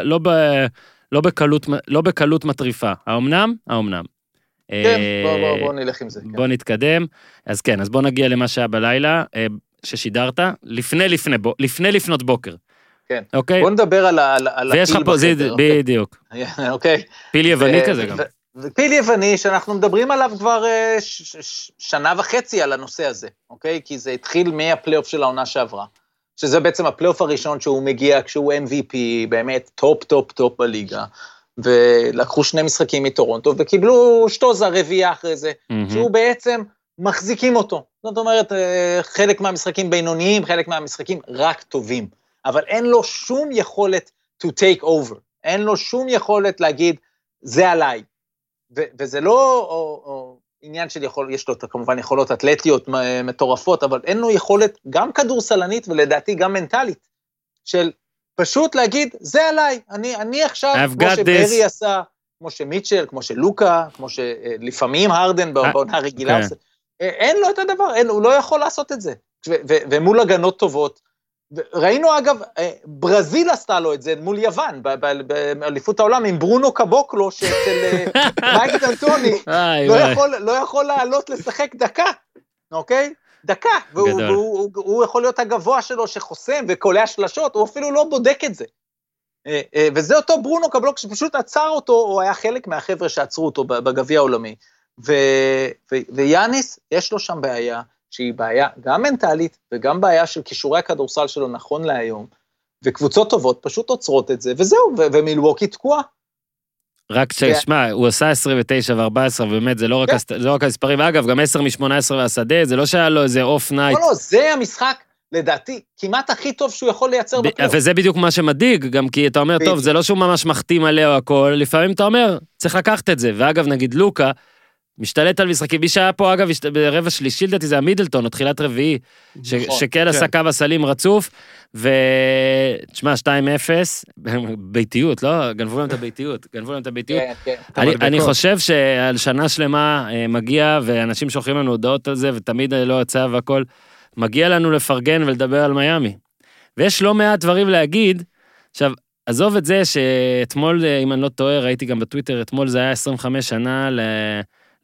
בקלות מטריפה, האומנם? כן, בוא נלך עם זה. בוא נתקדם, אז כן, אז בוא נגיע למה שהיה בלילה, ששידרת, לפני לפנות בוקר. כן, בוא נדבר על ויש לך פה בדיוק. אוקיי. פיל יווני כזה גם. פיל יווני, שאנחנו מדברים עליו כבר שנה וחצי על הנושא הזה, אוקיי? כי זה התחיל מהפלייאוף של העונה שעברה, שזה בעצם הפלייאוף הראשון שהוא מגיע כשהוא MVP, באמת טופ בליגה, ולקחו שני משחקים מטורונטו, וקיבלו שטוזה רביעה אחרי זה, שהוא בעצם מחזיקים אותו. זאת אומרת, חלק מהמשחקים בינוניים, חלק מהמשחקים רק טובים, אבל אין לו שום יכולת to take over, אין לו שום יכולת להגיד, זה עליי. וזה לא עניין של יכולת, יש לו כמובן יכולות אתלטיות מטורפות, אבל אין לו יכולת גם כדורסלנית, ולדעתי גם מנטלית, של פשוט להגיד, זה עליי, אני עכשיו, כמו שמארי עשה, כמו שמיצ'ל, כמו שלוקה, כמו שלפעמים הארדן בעונה רגילה, אין לו את הדבר, הוא לא יכול לעשות את זה, ומול הגנות טובות, ראינו אגב, ברזיל עשתה לו את זה, מול יוון, באליפות העולם, עם ברונו קבוקלו, של מייק אנטוני, לא יכול לעלות לשחק דקה, אוקיי? דקה, והוא יכול להיות הגבוה שלו שחוסם וקולע שלשות, הוא אפילו לא בודק את זה. וזה אותו ברונו קבלוק שפשוט עצר אותו, הוא היה חלק מהחבר'ה שעצרו אותו בגביע העולמי. ויאניס, יש לו שם בעיה, שהיא בעיה גם מנטלית, וגם בעיה של כישורי הכדורסל שלו נכון להיום, וקבוצות טובות פשוט עוצרות את זה, וזהו, ומילווקי תקוע. רק ששמע, הוא עשה 29 ו-14, ובאמת זה לא רק הספרים, ואגב, גם 10 מ-18 והשדה, זה לא שהיה לו איזה אוף נייט. לא, זה המשחק, לדעתי, כמעט הכי טוב שהוא יכול לייצר בפלייאוף. וזה בדיוק מה שמדאיג, גם כי אתה אומר, טוב, זה לא שהוא ממש מחתים עליה הכל, לפעמים אתה אומר, צריך לקחת את זה, ואגב, נגיד לוקה, משתלט על משחקים, מי שהיה פה, אגב, ברבע שלישי, לדעתי, זה המידלטון, או תחילת רביעי, שכן עשה קו הסלים רצוף, ותשמע, 2-0, ביתיות, לא? גנבו להם את הביתיות. אני חושב שעל שנה שלמה מגיע, ואנשים שולחים לנו הודעות על זה, ותמיד לא יוצא והכל, מגיע לנו לפרגן ולדבר על מיאמי. ויש לא מעט דברים להגיד, עכשיו, עזוב את זה שאתמול, אם אני לא טועה, ראיתי גם בטוויטר, אתמול זה היה 25 שנה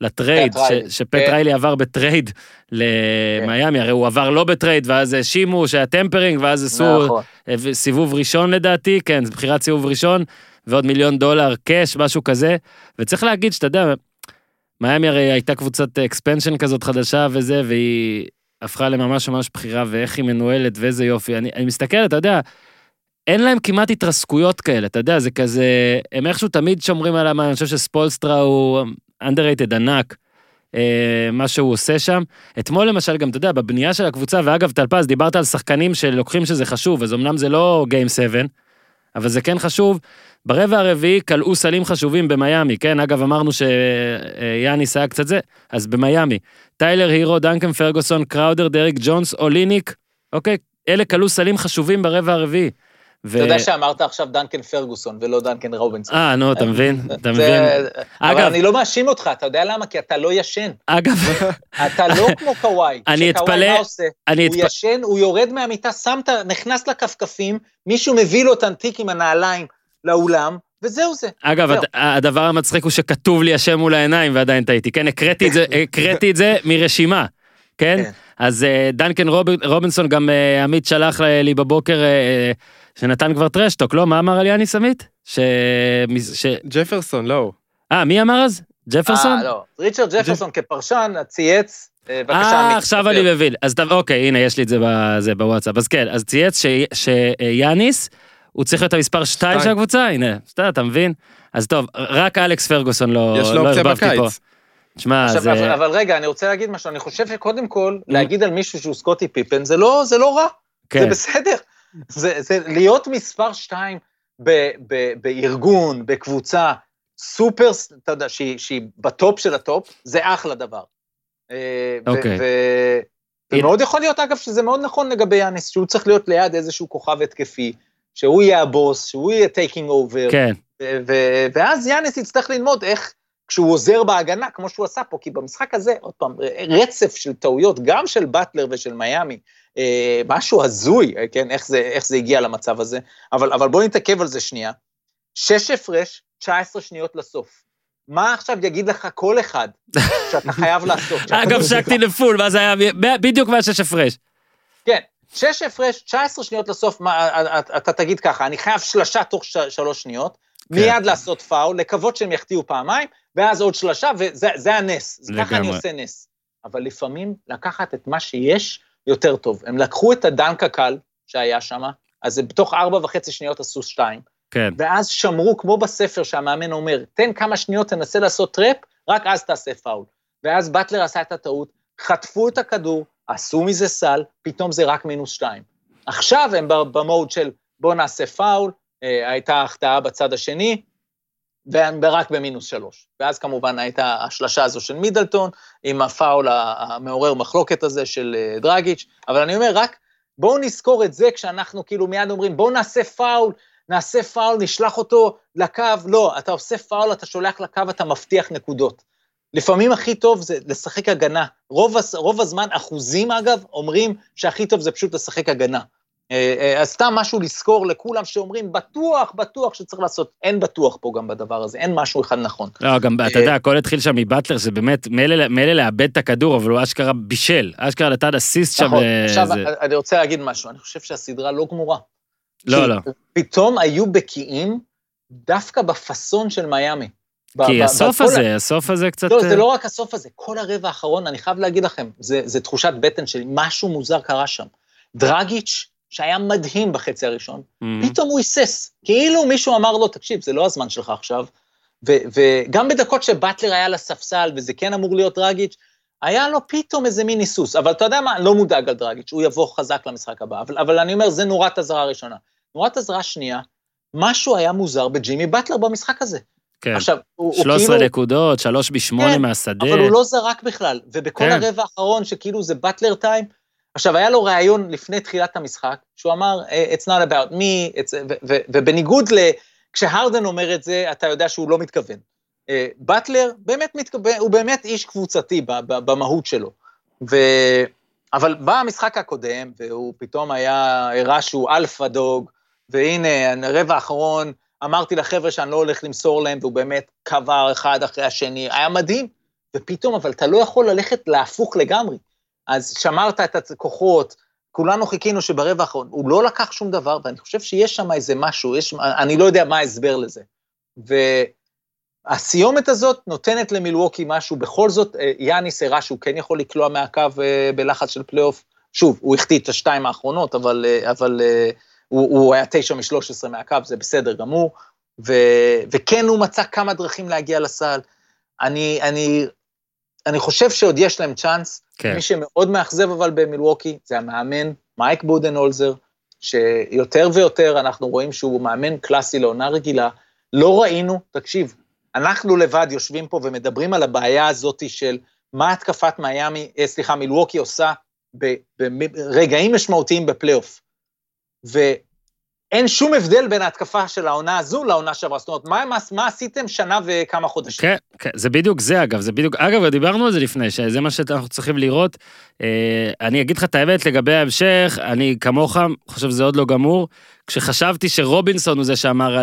לטרייד, שפט ריילי עבר בטרייד למיאמי, הרי הוא עבר לא בטרייד, ואז שימו שהיה טמפרינג, ואז עשו סיבוב ראשון לדעתי, כן, בחירת סיבוב ראשון, ועוד $1,000,000 קש, משהו כזה, וצריך להגיד שאתה יודע, מיאמי הרי הייתה קבוצת אקספנשן כזאת חדשה וזה, והיא הפכה לממש ממש בחירה, ואיך היא מנוהלת, ואיזה יופי, אני מסתכל, אתה יודע, אין להם כמעט התרסקויות כאלה, אתה יודע, זה כזה, הם איכשהו תמיד שומרים על המים, אני חושב שספולסטרה הוא underrated ענק, מה שהוא עושה שם, אתמול למשל גם, אתה יודע, בבנייה של הקבוצה, ואגב טלפז, דיברת על שחקנים שלוקחים שזה חשוב, אז אמנם זה לא Game 7, אבל זה כן חשוב, ברבע הרביעי קלעו סלים חשובים במיאמי, כן, אגב אמרנו שיאניס היה קצת זה, אז במיאמי, טיילר הירו, דנקן פרגוסון, קראודר, דריק ג'ונס, אוליניק, אוקיי, אלה קלעו סלים חשובים ברבע הרביעי. אתה יודע שאמרת עכשיו דנקן פרגוסון, ולא דנקן רובינסון. נו, אתה מבין, אתה מבין. אבל אני לא מאשים אותך, אתה יודע למה? כי אתה לא ישן. אגב. אתה לא כמו קוואי. אני אתפלא. מה עושה? הוא ישן, הוא יורד מהמיטה, נכנס לכפכפים, מישהו מביא לו את הנתיק עם הנעליים לאולם, וזהו זה. אגב, הדבר המצחיק הוא שכתוב לי השם מול העיניים, ועדיין טעיתי. כן, הקראתי את זה מרשימה. כן? אז דנקן רובינסון, גם עמית שלח לי בבוקר, שנתן כבר טרשטוק, לא? מה אמר על יאניס עמית? ג'פרסון, לא. מי אמר אז? ג'פרסון? לא. ריצ'רד ג'פרסון כפרשן, צייץ, בבקשה עמית. עכשיו אני מבין. אז אוקיי, הנה, יש לי את זה בוואטסאפ. אז כן, אז צייץ שיאניס, הוא צריך להיות המספר 2 של הקבוצה, הנה, אתה מבין? אז טוב, רק אלכס פרגוסון לא... יש לו אופציה בקיץ. תשמע, זה... אבל רגע, אני רוצה להגיד משהו, אני חושב שקודם כל, להגיד על מישהו שהוא סקוטי פיפן, זה לא רע, זה בסדר. זה להיות מספר 2 בארגון, בקבוצה, סופר, אתה יודע, שהיא בטופ של הטופ, זה אחלה דבר. אוקיי. ומאוד יכול להיות, אגב, שזה מאוד נכון לגבי יאניס, שהוא צריך להיות ליד איזשהו כוכב התקפי, שהוא יהיה הבוס, שהוא יהיה טייקינג אובר, ואז יאניס יצטרך ללמוד איך, כשהוא עוזר בהגנה, כמו שהוא עשה פה, כי במשחק הזה, עוד פעם, רצף של טעויות, גם של בטלר ושל מיאמי, משהו הזוי, כן, איך זה הגיע למצב הזה, אבל בואו נתעכב על זה שנייה, 6 הפרש, 19 שניות לסוף, מה עכשיו יגיד לך כל אחד, שאתה חייב לעשות? אגב, שקתי לפול, ואז היה בדיוק מה-6 הפרש. כן, 6 הפרש, 19 שניות לסוף, אתה תגיד ככה, אני חייב שלשה תוך 3 שניות, מיד לעשות פאול, לקוות שהם יחטיאו פעמיים, ואז עוד שלשה, וזה הנס, ככה אני עושה נס. אבל לפעמים לקחת את מה שיש יותר טוב. הם לקחו את הדנק הקל שהיה שם, אז זה בתוך 4.5 שניות עשו 2, ואז שמרו כמו בספר שהמאמן אומר, תן כמה שניות, תנסה לעשות טראפ, רק אז תעשה פאול. ואז בטלר עשה את הטעות, חטפו את הכדור, עשו מזה סל, פתאום זה רק -2. עכשיו הם במוד של בוא נעשה פאול, הייתה החטאה בצד השני, ורק ב-3. ואז כמובן הייתה השלשה הזו של מידלטון, עם הפאול המעורר מחלוקת הזה של דרגיץ', אבל אני אומר רק, בואו נזכור את זה, כשאנחנו כאילו מיד אומרים, בואו נעשה פאול, נשלח אותו לקו, לא, אתה עושה פאול, אתה שולח לקו, אתה מבטיח נקודות. לפעמים הכי טוב זה לשחק הגנה, רוב הזמן אחוזים אגב, אומרים שהכי טוב זה פשוט לשחק הגנה. אז סתם משהו לזכור לכולם שאומרים, בטוח שצריך לעשות, אין בטוח פה גם בדבר הזה, אין משהו אחד נכון. לא, גם, אתה יודע, הכל התחיל שם מבטלר, זה באמת, מאלה לאבד את הכדור, אבל הוא אשכרה בישל, אשכרה לתת אסיסט שם. עכשיו, אני רוצה להגיד משהו, אני חושב שהסדרה לא גמורה. לא. פתאום היו בקיאים, דווקא בפסון של מיאמי. כי הסוף הזה קצת... לא, זה לא רק הסוף הזה, כל הרבע האחרון, אני חייב להגיד לכם, זה תחושת בטן שלי, משהו מוזר קרה שם. דרגיץ' שהיה מדהים בחצי הראשון, פתאום הוא היסס, כאילו מישהו אמר לו, תקשיב, זה לא הזמן שלך עכשיו, וגם בדקות שבטלר היה לספסל, וזה כן אמור להיות דרגיץ', היה לו פתאום איזה מין היסוס, אבל אתה יודע מה, לא מודאג על דרגיץ', הוא יבוא חזק למשחק הבא, אבל אני אומר, זה נורת הזרה הראשונה. נורת הזרה שנייה, משהו היה מוזר בג'ימי בטלר במשחק הזה. כן, 13 נקודות, 3 מ-8 מהשדה. אבל הוא לא זרק בכלל, ובכל הרבע האחרון, שכאילו זה בטלר טיים, עכשיו, היה לו ראיון לפני תחילת המשחק, שהוא אמר, it's not about me, ובניגוד כשהארדן אומר את זה, אתה יודע שהוא לא מתכוון. בטלר, הוא באמת איש קבוצתי במהות שלו. אבל בא המשחק הקודם, והוא פתאום היה הראה שהוא אלפה דוג, והנה, הרבע האחרון, אמרתי לחבר'ה שאני לא הולך למסור להם, והוא באמת קבר אחד אחרי השני, היה מדהים, ופתאום, אבל אתה לא יכול ללכת להפוך לגמרי. אז שמרת את הכוחות, כולנו חיכינו שברבע האחרון, הוא לא לקח שום דבר, ואני חושב שיש שם איזה משהו, אני לא יודע מה ההסבר לזה. והסיומת הזאת נותנת למילווקי משהו, בכל זאת, יאניס הראה שהוא כן יכול לקלוע מהקו בלחץ של פלייאוף, שוב, הוא החטיא את 2 האחרונות, אבל הוא היה 9 מ-13 מהקו, זה בסדר גמור, וכן הוא מצא כמה דרכים להגיע לסל, אני חושב שעוד יש להם צ'אנס, מי שמאוד מאכזב אבל במילווקי, זה המאמן, מייק בודנהולזר, שיותר ויותר אנחנו רואים שהוא מאמן קלאסי לעונה רגילה, לא ראינו, תקשיב, אנחנו לבד יושבים פה ומדברים על הבעיה הזאת של מה התקפת מילווקי עושה ברגעים משמעותיים בפלייאוף, ואין שום הבדל בין ההתקפה של העונה הזו לעונה שעברה, זאת אומרת, מה עשיתם שנה וכמה חודשים? כן, זה בדיוק זה אגב, דיברנו על זה לפני, שזה מה שאנחנו צריכים לראות, אני אגיד לך את האמת לגבי ההמשך, אני כמוך, חושב זה עוד לא גמור, כשחשבתי שרובינסון הוא זה שאמר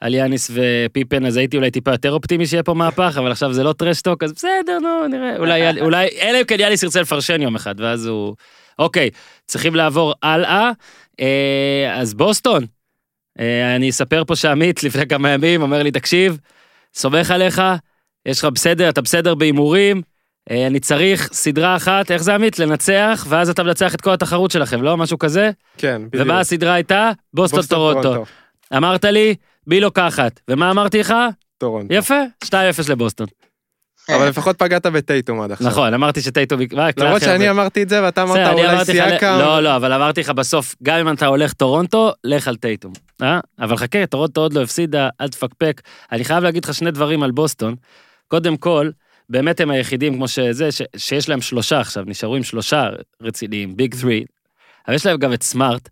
על יאניס ופיפן, אז הייתי אולי טיפה יותר אופטימי שיהיה פה מהפך, אבל עכשיו זה לא טרשטוק, אז בסדר, נו, נראה, אולי, אלא אם כן יאניס ירצה לפרשן יום אחד, ואז הוא, אוקיי, צריכים לעבור הלאה, אז בוסטון, אני אספר פה שעמית לפני כמה ימים, אומר לי, תקשיב, סומך עליך, יש לך בסדר, אתה בסדר באימורים, אני צריך סדרה אחת, איך זה עמית? לנצח, ואז אתה מנצח את כל התחרות שלכם, לא? משהו כזה? כן, בדיוק. ומה הסדרה הייתה? בוסטון טורונטו. אמרת לי, בי לוקחת. ומה אמרתי לך? טורונטו. יפה, 2-0 לבוסטון. אבל לפחות פגעת בטייטום עד עכשיו. נכון, אמרתי שטייטום... למרות שאני אמרתי את זה, ואתה אמרת אולי סייקה... לא, לא, אבל אמרתי לך בסוף, גם אם אתה הולך טורונטו, לך על טייטום. אבל חכה, טורונטו עוד לא הפסידה, אל תפקפק. אני חייב להגיד לך שני דברים על בוסטון. קודם כל, באמת הם היחידים כמו שזה, שיש להם שלושה עכשיו, נשארו עם שלושה רציניים, ביג 3, אבל יש להם גם את סמארט.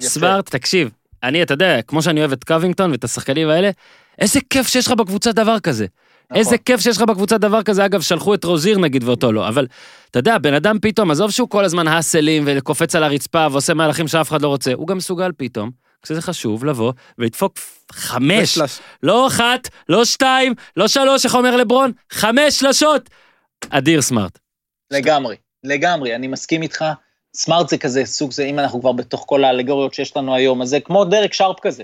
סמארט, תקשיב, אני, אתה יודע, כמו שאני אוהב את קווינגטון ואת השחקנים האלה, איזה כיף שיש לך בקבוצה דבר כזה. איזה כיף שיש לך בקבוצה דבר כזה, אגב, שלחו את רוזיר נגיד ואותו לא, אבל אתה יודע, בן אדם פתאום, עזוב שהוא כל הזמן הסלים וקופץ על הרצפה ועושה מהלכים שאף אחד לא רוצה, הוא גם מסוגל פתאום, כשזה חשוב לבוא ולדפוק 5, לא 1, לא 2, לא 3, איך אומר לברון, 5 שלשות, אדיר סמארט. לגמרי, לגמרי, אני מסכים איתך, סמארט זה כזה סוג זה, אם אנחנו כבר בתוך כל האלגוריות שיש לנו היום, אז זה כמו דרק שרפ כזה.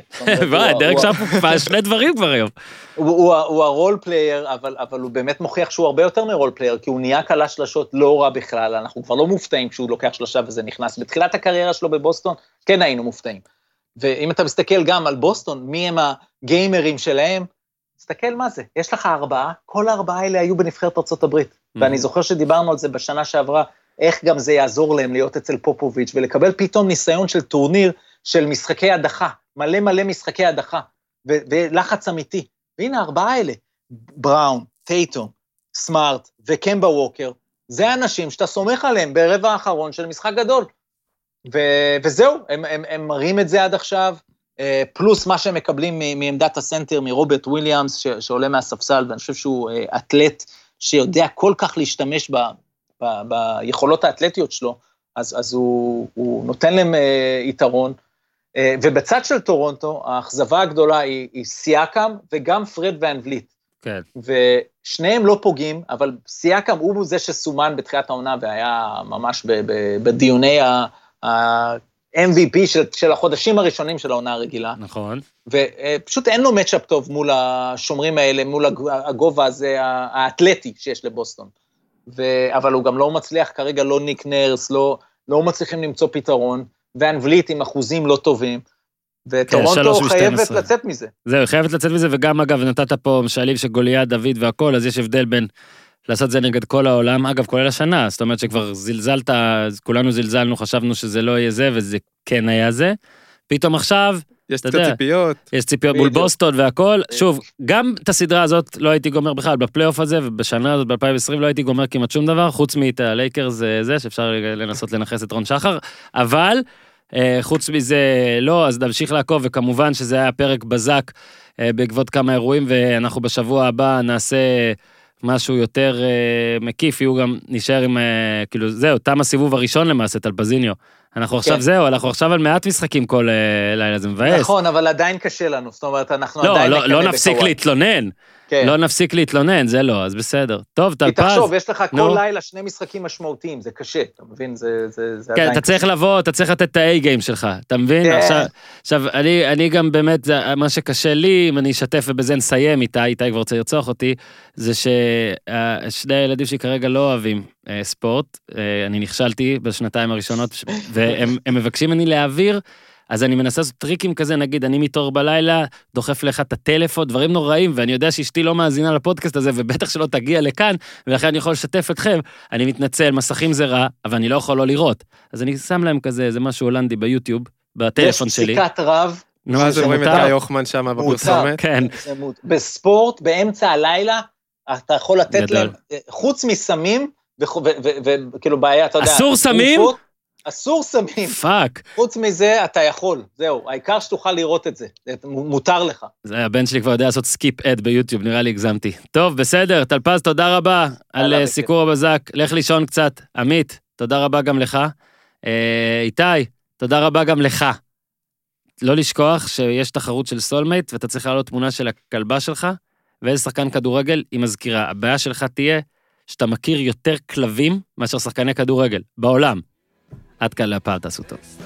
דרק שרפ הוא שני דברים כבר היום. הוא הרול פלייר, אבל הוא באמת מוכיח שהוא הרבה יותר מרול פלייר, כי הוא נהיה קלה שלשות לא רע בכלל, אנחנו כבר לא מופתעים כשהוא לוקח שלושה וזה נכנס. בתחילת הקריירה שלו בבוסטון, כן היינו מופתעים. ואם אתה מסתכל גם על בוסטון, מי הם הגיימרים שלהם, תסתכל מה זה, יש לך 4, כל 4 האלה היו בנבחרת ארצות הברית, ואני זוכר שדיברנו על זה בשנה שעברה, איך גם זה יעזור להם להיות אצל פופוביץ' ולקבל פתאום ניסיון של טורניר של משחקי הדחה, מלא מלא משחקי הדחה, ולחץ אמיתי, והנה 4 האלה, בראון, טייטום, סמארט וקמבה ווקר, זה האנשים שאתה סומך עליהם ברבע האחרון של משחק גדול, וזהו, הם מראים את זה עד עכשיו, פלוס מה שהם מקבלים מעמדת הסנטר, מרוברט וויליאמס, שעולה מהספסל, ואני חושב שהוא אתלט, שיודע כל כך להשתמש ביכולות האתלטיות שלו, אז הוא נותן להם יתרון, ובצד של טורונטו, האכזבה הגדולה היא סייקם, וגם פרד ואן וליט, ושניהם לא פוגעים, אבל סייקם הוא זה שסומן בתחילת העונה, והיה ממש בדיוני ה-MVP של החודשים הראשונים של העונה הרגילה. נכון. ופשוט אין לו מצ'אפ טוב מול השומרים האלה, מול הגובה הזה האתלטי שיש לבוסטון. אבל הוא גם לא מצליח, כרגע לא ניק נרס, לא מצליחים למצוא פתרון, ואן וליט עם אחוזים לא טובים, וטורונטו חייבת לצאת מזה. זהו, חייבת לצאת מזה, וגם אגב נתת פה משאלים שגוליית, דוד והכל, אז יש הבדל בין... לעשות זה נגד כל העולם, אגב, כולל השנה, זאת אומרת שכבר זלזלת, כולנו זלזלנו, חשבנו שזה לא יהיה זה, וזה כן היה זה, פתאום עכשיו, יש קצת ציפיות, יש ציפיות מול בוסטון והכל, שוב, גם את הסדרה הזאת לא הייתי גומר בכלל, בפלייאוף הזה, ובשנה הזאת, ב-2020, לא הייתי גומר כמעט שום דבר, חוץ מאת הלייקר זה, שאפשר לנסות לנחס את רון שחר, אבל, חוץ מזה לא, אז נמשיך לעקוב, וכמובן שזה היה פרק בזק, בעקבות כמה אירועים, ואנחנו בשבוע הבא נעשה משהו יותר מקיף, יהיו גם נשאר עם, כאילו זהו, תם הסיבוב הראשון למעשה, טלפזיניו. אנחנו עכשיו זהו, אנחנו עכשיו על מעט משחקים כל לילה, זה מבאס. נכון, אבל עדיין קשה לנו, זאת אומרת, אנחנו עדיין... לא נפסיק להתלונן, לא נפסיק להתלונן, זה לא, אז בסדר. טוב, טלפז. כי תחשוב, יש לך כל לילה שני משחקים משמעותיים, זה קשה, אתה מבין? זה עדיין... כן, אתה צריך לבוא, אתה צריך לתת את ה-A-game שלך, אתה מבין? עכשיו, אני גם באמת, מה שקשה לי, אם אני אשתף ובזה נסיים איתי כבר רוצה לרצוח אותי, זה ששני הילדים שכרגע לא אוהבים ספורט, אני נכשלתי בשנתיים הראשונות, והם מבקשים אני להעביר, אז אני מנסה לעשות טריקים כזה, נגיד, אני מתעורר בלילה, דוחף לך את הטלפון, דברים נוראים, ואני יודע שאשתי לא מאזינה לפודקאסט הזה, ובטח שלא תגיע לכאן, ולכן אני יכול לשתף אתכם, אני מתנצל, מסכים זה רע, אבל אני לא יכול לא לראות. אז אני שם להם כזה, איזה משהו הולנדי ביוטיוב, בטלפון שלי. יש פסיקת רב. נו, זה רואים את היוחמן שם בפרסומת. כן. בספורט, באמצע הלילה, אתה יכול לתת להם, חוץ מסמים, וכאילו בעיה, אתה יודע, אסור סמים? אסור סמים. פאק. חוץ מזה, אתה יכול. זהו, העיקר שתוכל לראות את זה. מותר לך. זה, הבן שלי כבר יודע לעשות סקיפ אד ביוטיוב, נראה לי הגזמתי. טוב, בסדר, טלפז, תודה רבה על סיקור הבזק. לך לישון קצת. עמית, תודה רבה גם לך. איתי, תודה רבה גם לך. לא לשכוח שיש תחרות של סולמייט, ואתה צריך להעלות תמונה של הכלבה שלך, ואיזה שחקן כדורגל עם מזכירה. הבעיה שלך תהיה שאתה מכיר יותר כלבים מאשר שחקני כדורגל בעולם. עד כאן להפעל, תעשו טוב.